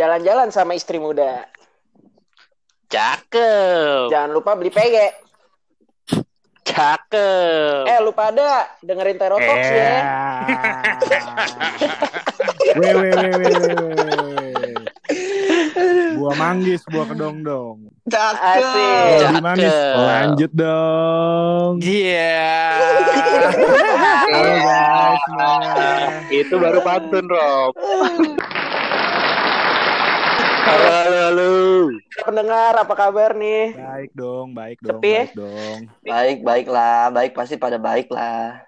Jalan-jalan sama istri muda. Cakep. Jangan lupa beli PG. Cakep. Lupa ada dengerin Terro Talks ya. Buah manggis, buah kedong-dong. Cakep. Buah manis. Lanjut dong. Iya. Halo guys semuanya. Itu baru pantun, Rob. Halo. Pendengar, apa kabar nih? Baik dong. Sepi? Baik lah. Baik pasti pada baik lah.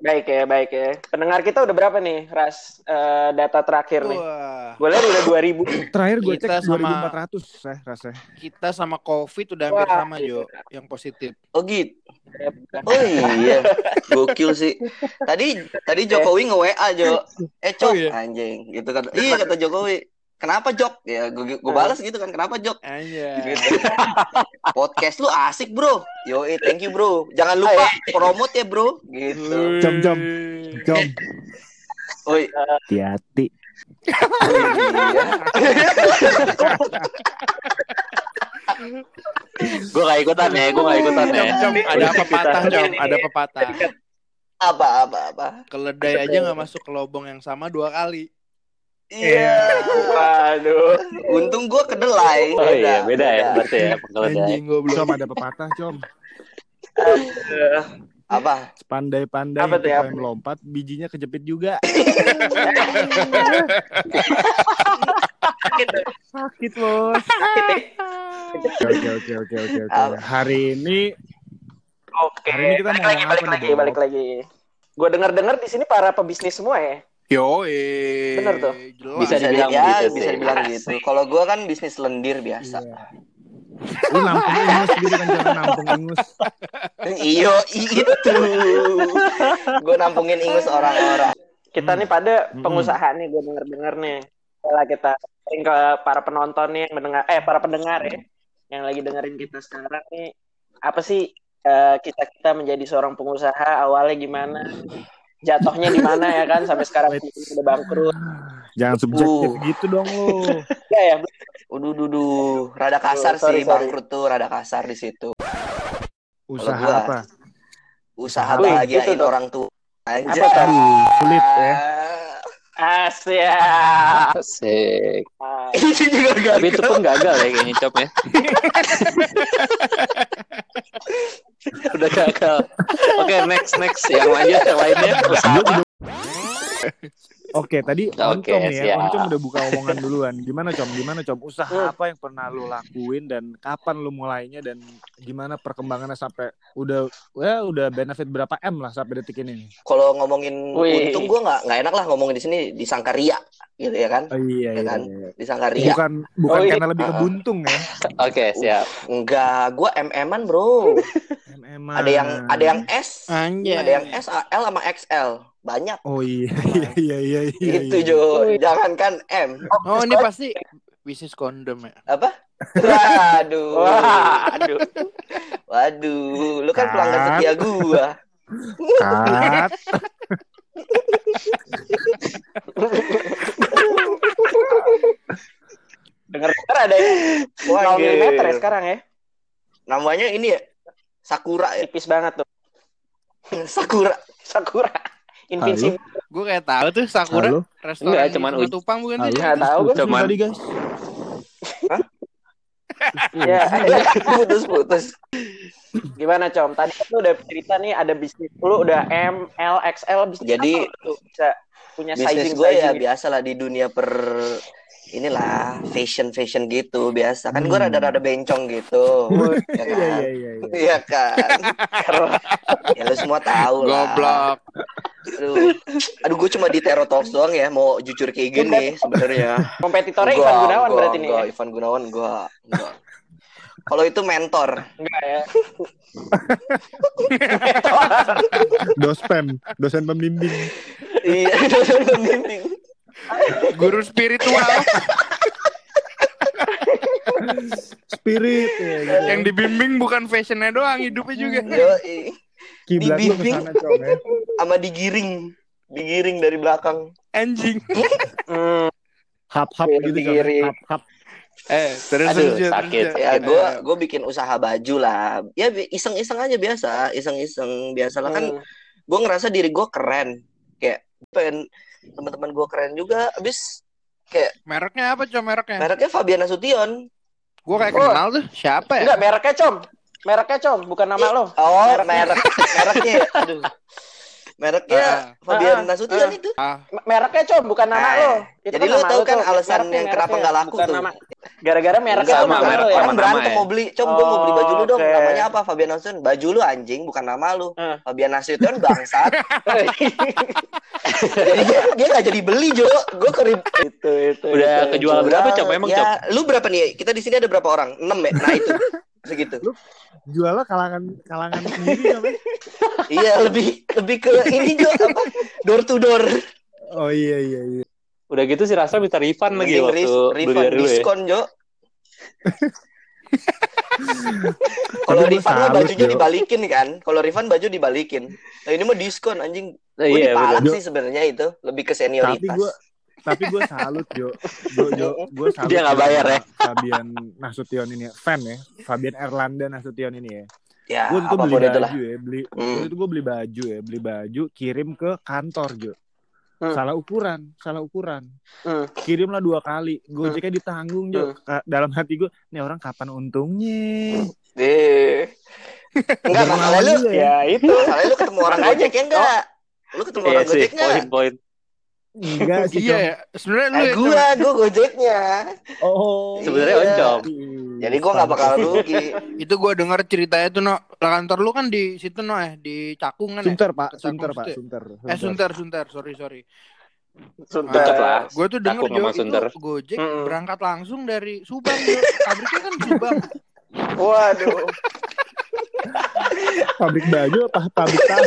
Baik ya. Pendengar kita udah berapa nih, Ras? Data terakhir nih. Gue lihat udah 2000. Terakhir gue cek 2400 rasanya. Kita sama Covid udah hampir sama, Jo, yang positif. Oh gitu. Oh iya. Gokil sih. Tadi Jokowi nge-WA, Jo. Cok, anjing. Gitu kan. Iya kata Jokowi. Kenapa Jok? Ya gue balas gitu kan. Kenapa Jok? Gitu. Podcast lu asik bro. Yoi, thank you bro. Jangan lupa promote ya bro. Gitu. Jom. Oi, hati-hati. Gue gak ikutan ya. Ada pepatah. Apa? Keledai aja gak masuk ke lobong yang sama 2 kali. Iya, aduh. Untung gue kedelai. Oh iya, beda ya berarti ya kedelai. Anjing gue belum sama ada pepatah, Com. Apa? Pandai-pandai yang melompat, bijinya kejepit juga. Sakit bos. Oke. Hari ini kita mau balik lagi. Gue dengar di sini para pebisnis semua ya. Yoi. Bener tuh. Jelas. Bisa dibilang gitu. Kalau gue kan bisnis lendir biasa. Lu nampung ingus gitu kan, jangan nampung ingus. Iyo itu. Gue nampungin ingus orang-orang. Kita nih pada pengusaha nih, gue denger nih. Setelah kita ke para penonton nih yang mendengar, para pendengar ya, yang lagi dengerin kita sekarang nih, apa sih kita menjadi seorang pengusaha awalnya gimana? Jatuhnya di mana ya kan sampai sekarang udah bangkrut. Jangan subjektif gitu dong lo. Ya. Uduh. Rada kasar sih bangkrut tuh, rada kasar di situ. Usaha gua, apa? Usaha bahagiain orang tua aja. Apa tadi? Sulit ya. Asik. Itu juga gagal. Tapi itu pun gagal ya kayaknya, Cop ya. Udah gagal. Oke, next yang lainnya. Oke, tadi Oncom ya. Oncom udah buka omongan duluan. Gimana Com? Usaha apa yang pernah lo lakuin dan kapan lo mulainya dan gimana perkembangannya sampai udah benefit berapa M lah sampai detik ini? Kalau ngomongin untung gue nggak enak lah ngomongin di sini disangka ria gitu ya kan? Iya. Disangka ria. Bukan karena lebih kebuntung ya. Oke, siap. Enggak, gue MM-an bro. MM-an. Ada yang S, anjay. Ada yang S, L sama XL. Banyak. Oh iya. Itu Jo, jangankan M. Oh ini pasti bisnis kondom ya. Apa? Waduh, lu kan pelanggan setia gua. Kat. Dengar ada ya? 0 mm ya sekarang ya. Namanya ini ya, Sakura ya. Tipis banget tuh. Sakura. Invincible. Gue kayak tahu tuh Sakura. Halo? Restoran. Enggak, cuman Tupang bukan sih? Enggak tahu kan cuman tadi guys. Hah? Ya, putus. Gimana Com? Tadi lu udah cerita nih ada bisnis. Lu udah M, L, XL bisnis. Jadi lu bisa punya sizing gue ya biasalah di dunia inilah fashion gitu biasa kan gue rada-rada bencong gitu ya kan? Iya kan ya lu semua tahu lah goblok. Aduh gue cuma di Terro Talks doang ya mau jujur kayak gini sebenarnya kompetitornya Ivan Gunawan berarti nih Ivan Gunawan gue kalau itu mentor enggak ya dosen pembimbing iya dosen pembimbing guru spiritual spirit ya, gitu. Yang dibimbing bukan fashionnya doang hidupnya juga kiblat lu kesana Cong ya sama digiring dari belakang anjing hap-hap gitu kan, hap-hap. Aduh sakit ya. Gue bikin usaha baju lah. Ya iseng-iseng aja biasa, iseng-iseng biasalah kan. Gue ngerasa diri gue keren, kayak pengen teman-teman gue keren juga. Abis kayak mereknya apa, Com? Mereknya Fabian Nasution. Gue kayak kenal tuh, siapa ya? Enggak, mereknya Com, bukan nama lo. Oh, mereknya. Aduh. Mereknya Fabian Nasution itu. Mereknya Com, bukan nama lo. Jadi lo tahu kan alasan yang kenapa nggak laku tuh? Gara-gara mereknya sama lo ya. Kan berantem mau beli, Com, gue mau beli baju lu dong. Namanya apa? Fabian Nasution. Baju lu anjing, bukan nama lu. Fabian Nasution bangsat. Jadi dia nggak jadi beli, Jo. Gue kerib. Itu. Udah kejual berapa, Com? Emang, Com? Lu berapa nih? Kita di sini ada berapa orang? 6 ya. Nah itu. Segitu. Lu jualnya kalangan sendiri apa? Iya, lebih ke ini juga apa? Door to door. Oh iya. Udah gitu sih rasa minta refund lagi waktu refund diskon, Jo. Kalau refund bajunya dibalikin kan? Kalau refund baju dibalikin. Nah, ini mah diskon anjing. Gua dipalak sih sebenarnya itu, lebih ke senioritas. Tapi gue salut, Jo. Gue salut. Dia nggak bayar ya. Fabian Nasution ini, fan ya. Fabian Erlanda Nasution ini ya. Ya, gue tuh beli baju, kirim ke kantor, Jo. Salah ukuran. Kirimlah 2 kali. Gojeknya ditanggung, Jo. Dalam hati gue, nih orang kapan untungnya? Enggak, masalah lu. Ya itu. Masalah lu ketemu orang Gojeknya enggak? Lu ketemu orang Gojeknya? Poin. Enggak sih, iya, sebenarnya lu gue Gojeknya. Oh, sebenarnya oncom. Jadi gue nggak bakal rugi. Itu gue dengar ceritanya tuh, No. Kantor lu kan di situ, No, di Cakung kan? Sunter, sorry. Lah. Gue tuh dengar itu Gojek berangkat langsung dari Subang, Jo. Pabriknya kan Subang. Waduh. Pabrik baju apa pabrik tahu?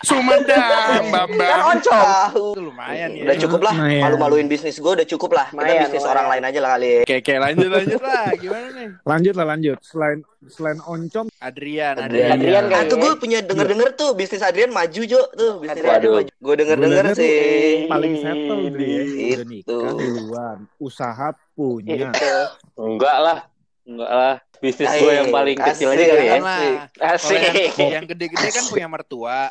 Sumedang, Bambang. Oncom. Itu lumayan ya. Udah cukup lah. Malu-maluin bisnis gue udah cukup lah. Kita bisnis orang lain aja lah kali. Oke, lanjut lah. Gimana nih? Lanjut. Selain oncom, Adrian kan. Itu gue punya denger-denger tuh bisnis Adrian maju, Jo. Tuh bisnis Adrian maju. Gue denger-denger sih. Paling settle dia. Itu. Usaha punya. Enggak lah. Bisnis gue yang paling kecil aja kali ya. Asik. Yang gede-gede kan punya mertua.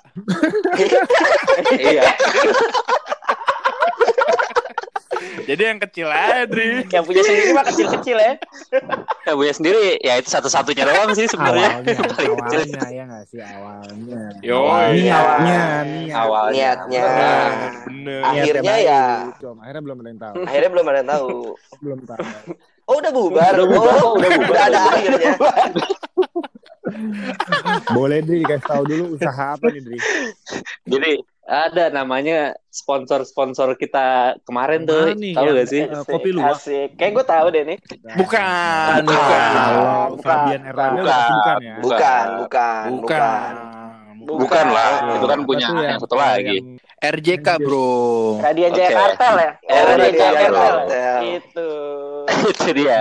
Iya. Jadi yang kecil aja, Dri. Yang punya sendiri mah kecil-kecil ya. Yang punya sendiri ya itu satu-satunya doang sih sebenarnya. Awalnya ya nggak sih awalnya. Niatnya. Bener. Akhirnya belum ada yang tahu. Belum tahu. Oh udah bubar. Udah ada akhirnya. Boleh Dri kasih tahu dulu usaha apa nih, Dri? Jadi ada namanya sponsor kita kemarin tuh, tahu nggak sih? Kopi Luwak. Kayak gue tahu deh nih. Bukan. Fabian Erlanda bukan lah. Itu kan punya yang satu lagi. RJK bro. Radian Jaya Kartel ya. Radian Jaya Kartel. Itu. Itu dia.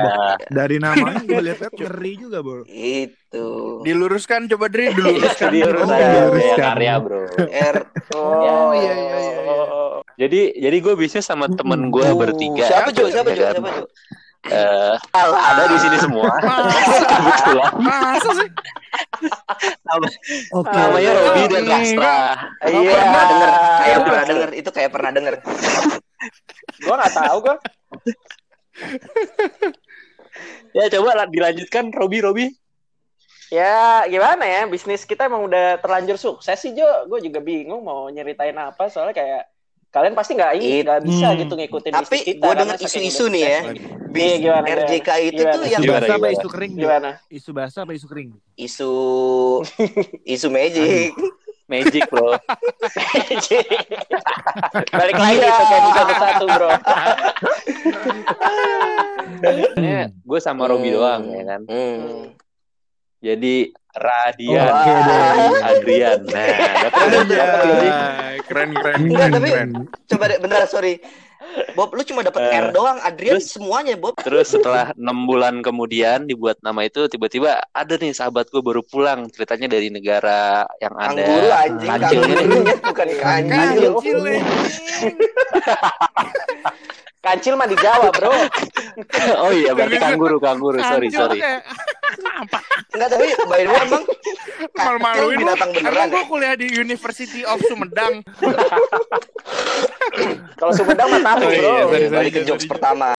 Dari namanya gue lihat ngeri juga, bro. Itu. Diluruskan coba Dri, diluruskan. Diluruskan. Karya, bro. Oh iya. Jadi gue bisnis sama temen gue bertiga. Siapa Jo? Ada di sini semua. Kebetulan. Masa sih? Namanya Robi dan Rastra. Iya, pernah denger. Itu kayak pernah denger. Gue nggak tahu kok. Ya coba dilanjutkan Robi. Ya gimana ya, bisnis kita emang udah terlanjur sukses sih, Jo. Gue juga bingung mau nyeritain apa, soalnya kayak kalian pasti nggak bisa gitu ngikutin. Tapi gue dengar isu-isu nih ya. Gimana, RJK itu gimana? Tuh yang basah apa isu kering? Gimana? Isu basah apa isu kering? Isu magic. Magic bro. Magic. Balik lagi ke satu bro. Gue sama Robi doang ya kan. Jadi Radian, Adrian. Nah, keren. Enggak, tapi coba bentar, sorry. Bob, lu cuma dapat R doang, Adrian terus, semuanya, Bob. Terus setelah 6 bulan kemudian dibuat nama itu, tiba-tiba ada nih sahabat gue baru pulang, ceritanya dari negara yang ada Kancil ini. Bukan Kancil. Kancil mah di Jawa, Bro. Oh iya, berarti kangguru. Sorry. Apa? Enggak, tapi by the way, Bang. Malu-maluin binatang beneran. Gue kuliah di University of Sumedang. Kalau Sumedang mah tahu, Bro. Balik ke jokes pertama.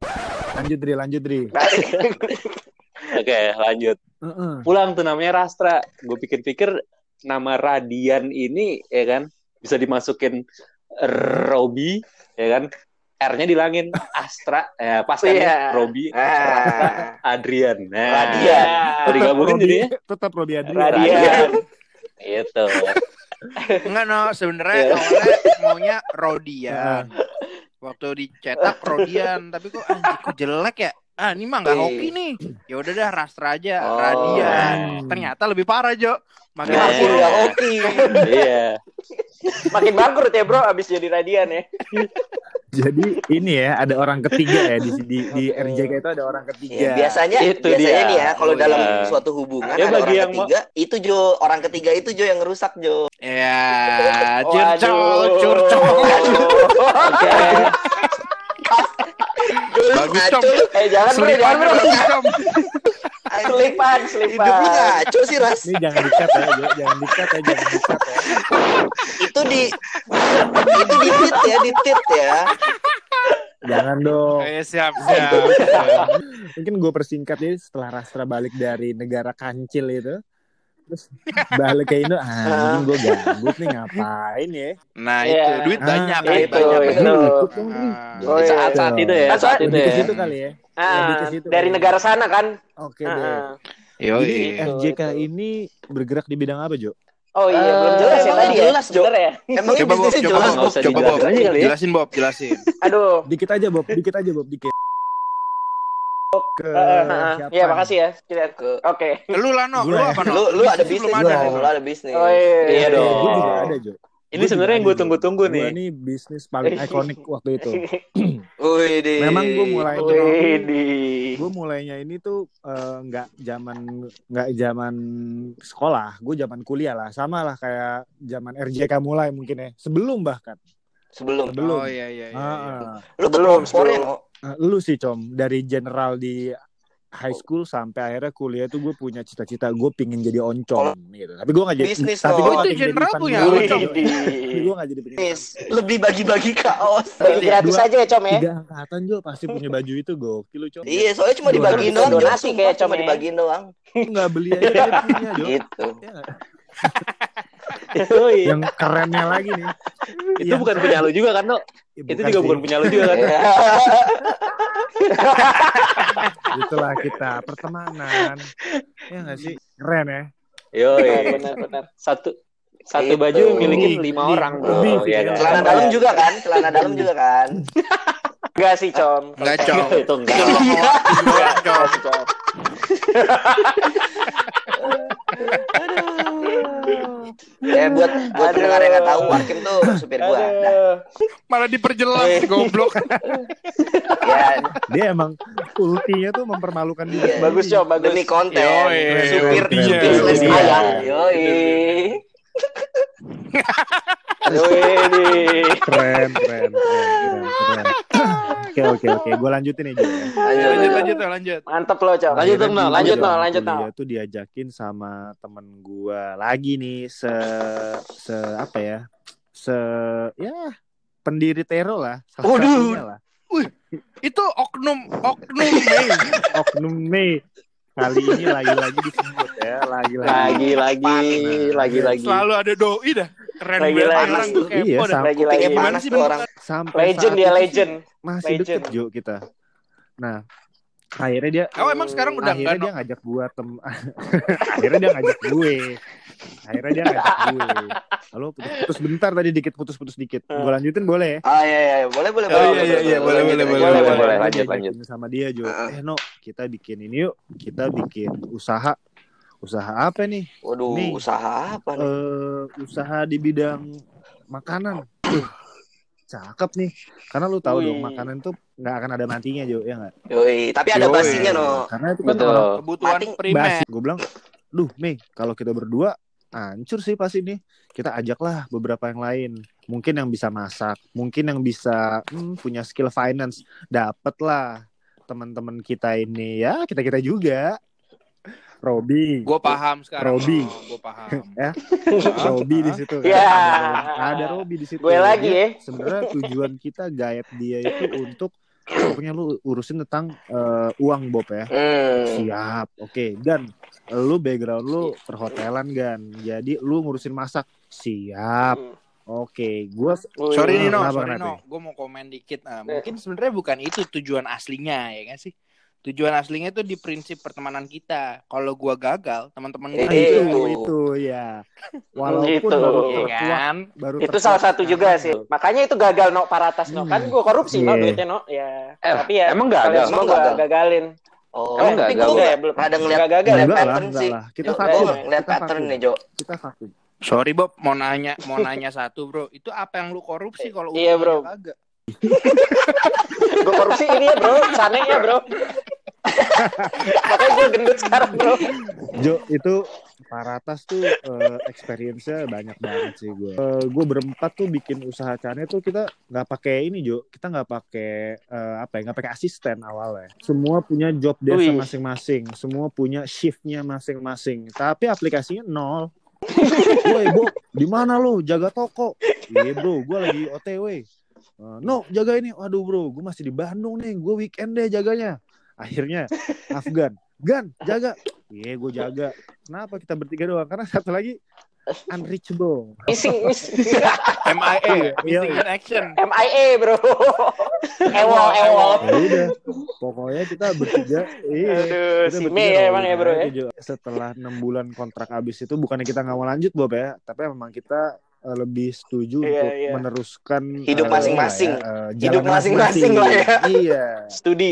Lanjut, Dri. Oke, lanjut. Pulang tuh namanya Rastra. Gue pikir-pikir nama Radian ini, ya kan, bisa dimasukin Robi, ya kan. R-nya dilangin Astra, pas kan ya, Robi, Astra, Adrian. Radian. Digabungin jadi tetap Robi Adrian. Radian. Itu. Enggak, no, sebenarnya maunya Rodian. Waktu dicetak Rodian, tapi kok jelek ya? Ah, ini mah nggak hoki nih. Ya udah dah, Rastra aja, Radian. Ternyata lebih parah, Jo. Makin aku nggak hoki. Iya. Makin bangkrut ya, Bro, abis jadi Radian ya. Jadi ini ya, ada orang ketiga ya di RJK itu ada orang ketiga. Ya, biasanya nih ya, kalau dalam suatu hubungan ada orang ketiga, itu Jo, orang ketiga itu Jo yang ngerusak Jo. Ya, curcol. Oke. Bagus Tom. Jangan berlebihan Bro. Selipan. Hidupnya ngaco sih, Ras. Ini jangan dikat ya. Itu di tit ya. Jangan dong. Oke, siap. Mungkin gue persingkat ya, setelah Rastra balik dari negara Kancil itu. Terus balik ke Indo, mungkin gue gabut nih ngapain ya. Nah itu, duit banyak. Itu. Saat itu ya. Itu kali ya. Situ, dari negara sana kan. Oke deh. Jadi FJK ini bergerak di bidang apa, Jo? Oh iya, belum jelas ya tadi. Jelas, Jo. Emangnya bisnisnya jelas, Bob. Coba, Bob. Jelasin, Bob. Aduh. Dikit aja, Bob. Iya, makasih ya. Oke. Lu lah, No. Lu ada bisnis. Iya dong. Gue juga ada, Jo. Ini sebenarnya yang gue tunggu-tunggu nih. Gue nih bisnis paling ikonik waktu itu. Memang gue mulai ini tuh nggak zaman sekolah. Gue zaman kuliah lah. Sama lah kayak zaman RJK mulai mungkin ya. Sebelum. Oh iya. Lu belum spornya. Lu sih, Com, dari general di high school sampai akhirnya kuliah tuh gue punya cita-cita gue pingin jadi oncom gitu. Tapi gue nggak jadi. Bisnis loh. Gue tuh general punya oncom. Gue nggak jadi bisnis. Lebih bagi-bagi kaos. Bagi gratis aja ya, Com ya. 3 angkatan juga pasti punya baju itu gokil, Com. Iya, soalnya cuma dibagiin doang. Donasi kayak Com dibagiin doang. Nggak beli aja dia punya, Jo. Gitu. Yang kerennya lagi nih. Itu bukan punya lu juga kan, No? Itu juga bukan punya lu juga kan? Itulah kita pertemanan. Ya nggak sih? Keren ya? Iya, benar. Satu baju milikin 5 orang, Bro. Celana dalam juga kan? Enggak sih, Com. Enggak, Com. Buat pendengar yang nggak tahu, Warkim tuh supir gua. Malah diperjelas goblok. Ya, dia emang ultinya tuh mempermalukan dia. Bagus. Demi konten. Supir ayam. Keren. Oke. Gue lanjutin aja. Lanjut. Mantap lo, Cak. Lanjut. Itu diajakin sama temen gue lagi nih pendiri Terro lah. Waduh. Itu oknum Mei. Kali ini lagi-lagi disebut ya, lagi. Selalu ada doi dah. Keren banget. Iya, lagi. Gimana sih orang sampai legend. Masih deket Jo kita. Nah, akhirnya dia emang sekarang udah enggak. Dia ngajak gua akhirnya dia ngajak gue. Lalu putus bentar tadi dikit, putus dikit. Gua lanjutin boleh ya? Ah iya, boleh. Boleh. Lanjut. Sama dia Jo. No, kita bikin ini yuk. Kita bikin usaha. Usaha apa nih? Waduh, nih, usaha apa nih? Usaha di bidang makanan. cakep nih. Karena lu tahu dong makanan tuh nggak akan ada matinya, Jo, ya nggak? Yoi, tapi ada basinya no. Karena itu kan kebutuhan primer. Gue bilang, duh, Mei, kalau kita berdua hancur sih pas ini. Kita ajaklah beberapa yang lain. Mungkin yang bisa masak, mungkin yang bisa punya skill finance. Dapatlah teman-teman kita ini ya, kita-kita juga. Robi, gue paham sekarang. Robi, gue paham. Ya, Robi di situ. Ya, ada Robi di situ. Gue lagi ya. Sebenarnya tujuan kita gayet dia itu untuk pokoknya lu urusin tentang uang Bob ya. Siap, oke. Dan lu background lu perhotelan kan, jadi lu ngurusin masak. Siap, oke. Gue sorry Nino, gue mau komen dikit. Mungkin sebenarnya bukan itu tujuan aslinya ya nggak sih? Tujuan aslinya itu di prinsip pertemanan kita. Kalau gua gagal, teman-teman itu ya. Walaupun baru terkuat, salah satu juga sih. Makanya itu gagal no Paratas no. Kan gua korupsi no duitnya no. Ya. Tapi ya. Emang gagal. Emang gua gagalin. Oh, enggak gagal. Ada ngelihat gagal pattern sih. Kita vakum. Ngelihat pattern nih, Jo. Kita vakum. Sorry Bob, mau nanya satu, Bro. Itu apa yang lu korupsi kalau lu gagal? Gue korupsi ini ya bro, sanenya bro. Makanya gue gendut sekarang bro. Jo, itu Paratas tuh experience-nya banyak banget sih gue. Gue berempat tuh bikin usaha canenya tuh kita nggak pakai ini Jo, kita nggak pakai nggak pakai asisten awalnya. Semua punya job desk masing-masing, semua punya shiftnya masing-masing. Tapi aplikasinya nol. Woi Bo, di mana lu jaga toko? Iya bro, gue lagi OTW. No, jaga ini. Waduh bro, gue masih di Bandung nih. Gue weekend deh jaganya. Akhirnya Afgan, Gan, jaga. Iya, gue jaga. Kenapa kita bertiga doang? Karena satu lagi unreachable. Missing. MIA, missing in action. MIA bro. Ewol. Udah. Pokoknya kita bertiga. Aduh, si Mei emang ya bro ya. Setelah 6 bulan kontrak habis itu, bukannya kita nggak mau lanjut Bob ya, tapi memang kita lebih setuju untuk meneruskan hidup masing-masing, hidup masing-masing lah ya. Iya. Studi.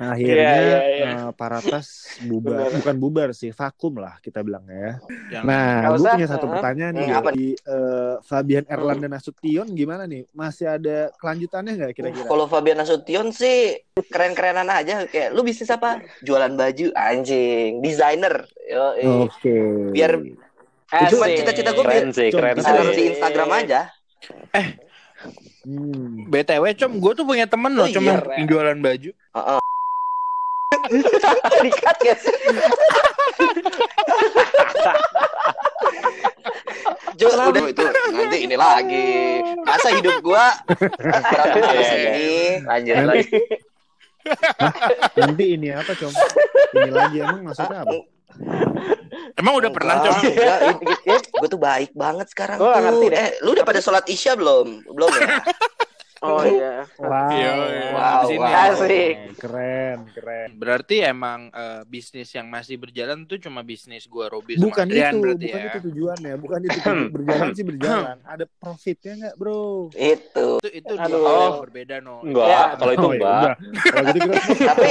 Akhirnya Paratas bubar, bukan bubar sih, vakum lah kita bilang ya. Jangan. Nah, gue punya satu pertanyaan nih, Fabian Erlanda Nasution gimana nih? Masih ada kelanjutannya nggak kira-kira? Kalau Fabian Nasution sih keren-kerenan aja, kayak lu bisnis apa? Jualan baju, anjing, desainer. Oke. Biar cuma cita-cita gue bisa di Instagram aja. BTW com, gue tuh punya temen loh, cuma jualan baju. Dikat guys. Jo, udah itu nanti ini lagi. Masa hidup gue berarti ini lanjut lagi. Nanti ini apa com? Ini lagi emang maksudnya apa? Emang udah pernah coba? Gue tuh baik banget sekarang tuh. Ngerti deh. Lu udah pada sholat isya belum? Belum ya? Oh iya. Wow. Asik. Keren. Berarti emang bisnis yang masih berjalan tuh cuma bisnis gue Robi sama Adrian berarti ya. Bukan itu tujuannya. Bukan itu berjalan sih berjalan. Ada profitnya nggak bro? Itu dua berbeda no. Enggak. Kalau itu enggak. Tapi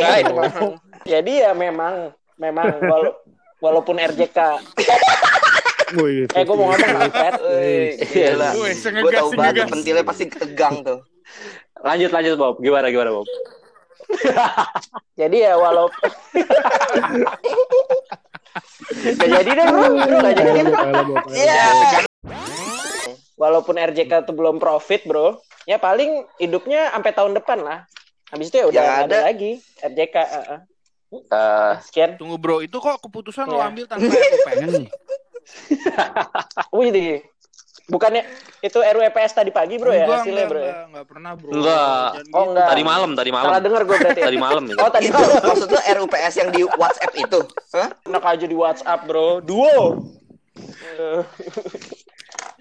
jadi ya memang walaupun RJK. Gue mau ngomong pet. Gue tahu banget pentilnya pasti tegang tuh. Lanjut Bob. Gimana Bob? Jadi ya walaupun gak jadi deh bro. Gak jadi deh bro. Walaupun RJK tuh belum profit bro, ya paling hidupnya sampai tahun depan lah. Habis itu ya udah gak ada lagi RJK. Sekian. Tunggu bro, itu kok keputusan lo ambil tanpa aku pengen nih. Wih, bukannya itu RUEPS tadi pagi bro? Enggak, ya hasilnya bro? Enggak pernah bro. Enggak. Oh gitu. Enggak. Tadi malam. Salah dengar gue berarti. Tadi malam. Oh tadi malam. Maksud lo RUEPS yang di WhatsApp itu? Hah? Enak aja di WhatsApp bro. Duo.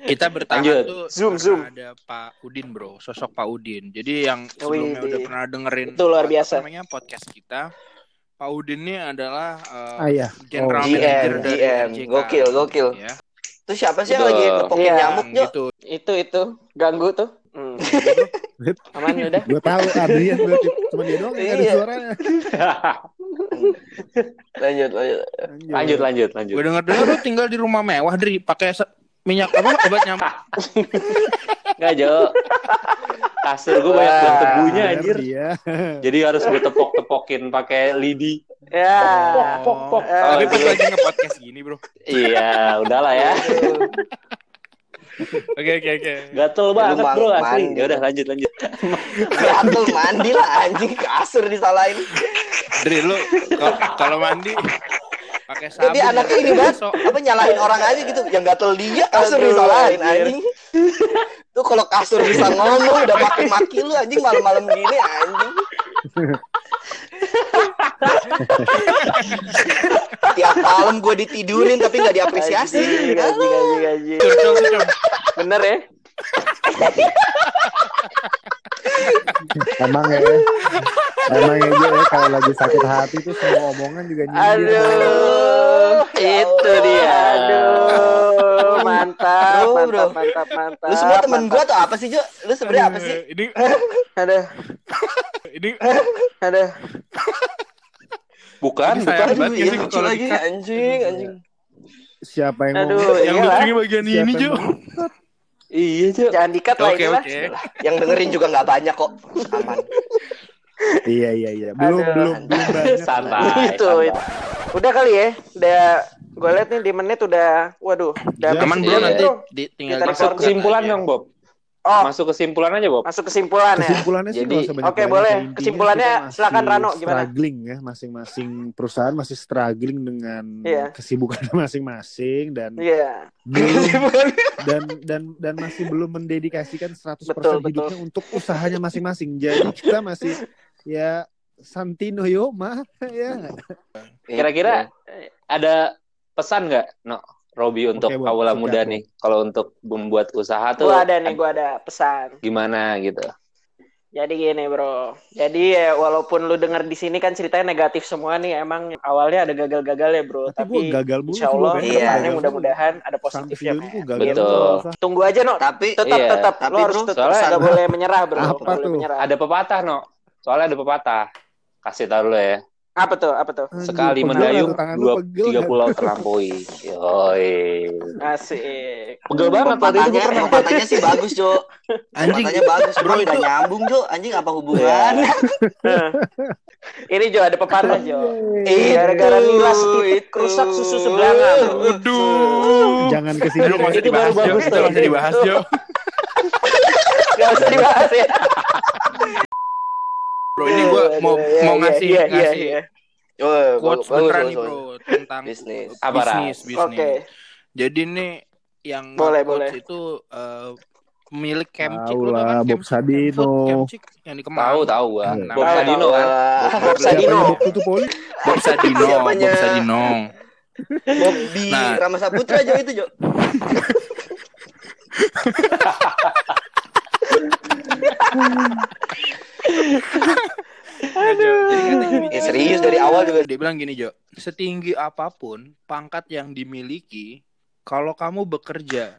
Kita bertahan tuh zoom. Ada Pak Udin bro, sosok Pak Udin. Jadi yang sebelumnya udah pernah dengerin. Itu luar biasa. Namanya podcast kita. Pak Udin ini adalah general manager dari RJK. Gokil. Ya. Itu siapa sih yang lagi ngepokin nyamuk, Jo? Gitu. Itu. Ganggu tuh. Aman udah. Gue tahu Adrian berarti cuma dia doang yang ada suaranya. Lanjut. Gue denger lu tinggal di rumah mewah, Dri, pakai minyak apa obat nyamuk. Enggak, Jo. Kasur gue banyak banget tebunya anjir. Iya. Jadi harus gue tepok-tepokin pakai lidi. Ya. Pok-pok-pok. Tapi pas lagi nge-podcast gini, Bro. Iya, udahlah ya. Oke. Gatel banget, Bro, asli. Ya udah lanjut. Gatel mandi lah anjing, kasur disalahin. Dri lu kalau mandi pakai sabun. Jadi anaknya ini banget, apa nyalahin orang aja gitu, yang gatel dia kasur disalahin anjing. Tuh kalau kasur bisa ngomong udah maki-maki lu anjing malam-malam gini anjing. Tiap malam gue ditidurin tapi nggak diapresiasi. Gaji. Bener ya? Emang ya gue kalau lagi sakit hati tuh semua omongan juga nyindir. Aduh, itu dia. Aduh, mantap. Lu semua temen gue tuh apa sih, Jo? Lu sebenarnya apa sih? Ini ada. Bukan. Lucu lagi anjing. Siapa yang mau? Yang lucu di bagian ini, Jo. Iya, Jo. Jangan dikat lah ini lah. Yang dengerin juga nggak banyak kok. Aman. Iya. Belum banyak. Santai. Udah kali ya. Udah gue liat nih di menit udah. Waduh. Teman belum nanti tinggal masuk kesimpulan dong, Bob. Oh. Masuk kesimpulan aja, Bob. Kesimpulannya sih jadi, oke, boleh. Kesimpulannya silakan Rano gimana? Struggling ya, masing-masing perusahaan masih struggling dengan kesibukan masing-masing dan dan masih belum mendedikasikan 100% hidupnya untuk usahanya masing-masing. Jadi kita masih ya Santino Yoma ya. Kira-kira ada pesan enggak, No? Robi untuk kaula muda nih, kalau untuk membuat usaha tuh gua ada pesan. Gimana gitu? Jadi gini, Bro. Jadi walaupun lu denger di sini kan ceritanya negatif semua nih, emang awalnya ada gagal-gagal ya, Bro. Tapi insyaallah kedepannya mudah-mudahan ada positifnya. Betul. Tunggu aja, No. Tapi tetap lu harus enggak boleh menyerah, Bro. Soalnya ada pepatah, No. Kasih tahu lu ya. Apa tuh? Sekali mendayung, 3 pulau terlampaui. Yoi. Asik. Pegel banget tadi. Pepatahnya sih bagus, Jo. Pepatahnya bagus, Bro. Udah nyambung, Jo. Anjing apa hubungan? Ini, Jo, ada pepatah, Jo. Gara-gara nilas titik rusak susu sebelahan. Waduh. Jangan kesini. Itu baru bagus. Itu harus dibahas, Jo. Gak usah dibahas ya. Bro, ini gue mau ngasih quotes beneran nih, Bro, tentang bisnis. Okay. Jadi nih yang quotes itu milik Kemcik lu kan, Bob Sadino. Kemcik yang di Kemang. Tahu gua. Bob Sadino kan. Bob Sadino. Bob di Rama Saputra aja itu, Jo. Serius dari awal juga dia bilang gini, Jo. Setinggi apapun pangkat yang dimiliki, kalau kamu bekerja,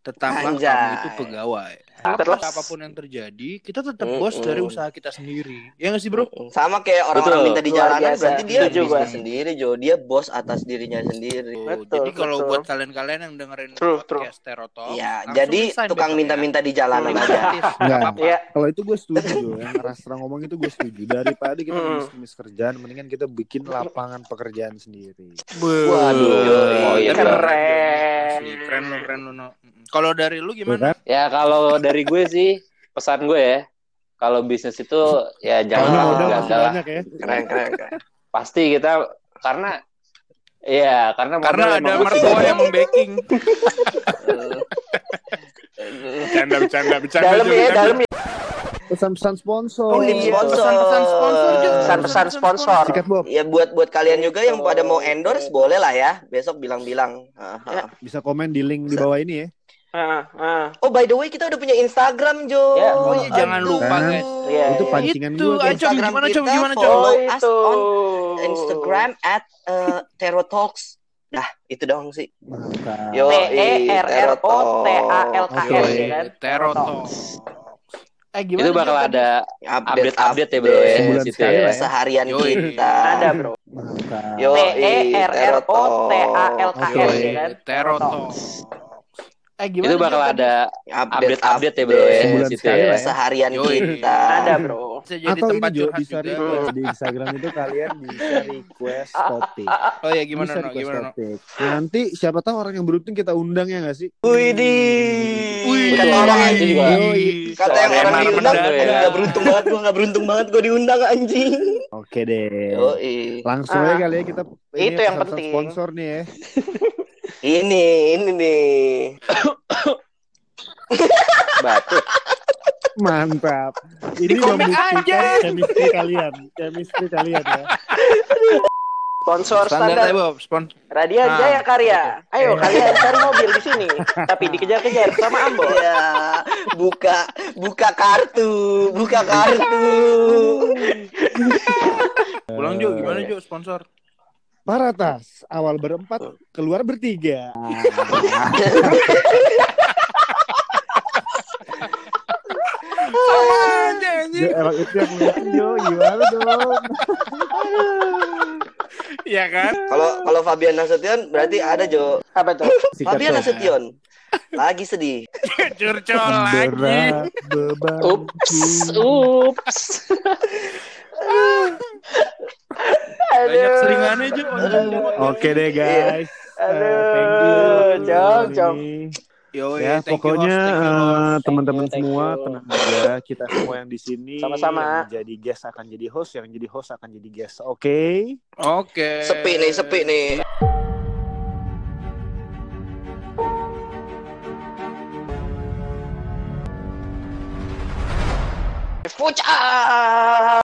tetaplah kamu itu pegawai. Apapun yang terjadi, kita tetap bos dari usaha kita sendiri. Ya nggak sih, Bro? Sama kayak orang-orang minta di jalanan, berarti dia juga sendiri, Jo. Dia bos atas dirinya sendiri. Jadi kalau buat kalian-kalian yang dengerin podcast Terro Talks, ya, jadi tukang minta-minta di jalanan aja. Kalau itu gue setuju. Yang Rastra ngomong itu gue setuju. Daripada kita ngemis-ngemis kerjaan, mendingan kita bikin lapangan pekerjaan sendiri. Waduh, keren lu, No. Kalau dari lu gimana? Ya kalau dari gue sih pesan gue ya, kalau bisnis itu ya jangan gagal lah. Keren. Pasti kita karena ada mertua yang membacking. Canda. Dalam ya. Pesan sponsor. Sikat, Bob. Ya buat kalian juga yang pada mau endorse boleh lah ya. Besok bilang-bilang. Bisa komen di link di bawah ini ya. Oh, by the way kita udah punya Instagram, Jo. Ya, jangan lupa, guys. Itu pancingan gue. Instagram kita. Follow us on Instagram @terrotalks. Nah, itu doang sih. Yo, TerroTalks. TerroTalks. Itu bakal ada update ya, Bro, ya. Sebulan seharian kita. Ada, Bro. Terro Talks. Gimana, itu bakal ada update ya bro ya, sekali ya. Seharian kita ada bro. Atau tempat ini juga bisa request di Instagram itu kalian bisa request topik. Oh ya gimana bisa request topik. Nanti siapa tahu orang yang beruntung kita undang ya nggak sih? Wih, kata orang anjing. Kata yang orang diundang nggak beruntung banget gue diundang anjing. Oke deh. Langsung aja kali ya kita. Itu yang penting. Sponsor nih ya. Ini nih. Batuk. Mantap. Ini membuktikan chemistry kalian ya. Sponsor standar Bob, Radian Jaya Karya. Ayo kalian cari mobil di sini, tapi dikejar-kejar sama Ambon. Ya, buka kartu. Pulang Jo, gimana Jo sponsor? Paratas, awal berempat, keluar bertiga. Sama aja anjing. Emang itu yang ngeliatin Jo, gimana dong? Iya kan? Kalau Fabian Nasution berarti ada Jo. Apa tuh? Fabian Nasution lagi sedih. Curcol lagi. Ups. Banyak seringannya Jo. Oke deh guys. Aduh, cong. Ya pokoknya teman-teman semua tenang aja, kita semua yang di sini sama-sama jadi guest akan jadi host, yang jadi host akan jadi guest. Oke. Sepi nih. Fuck.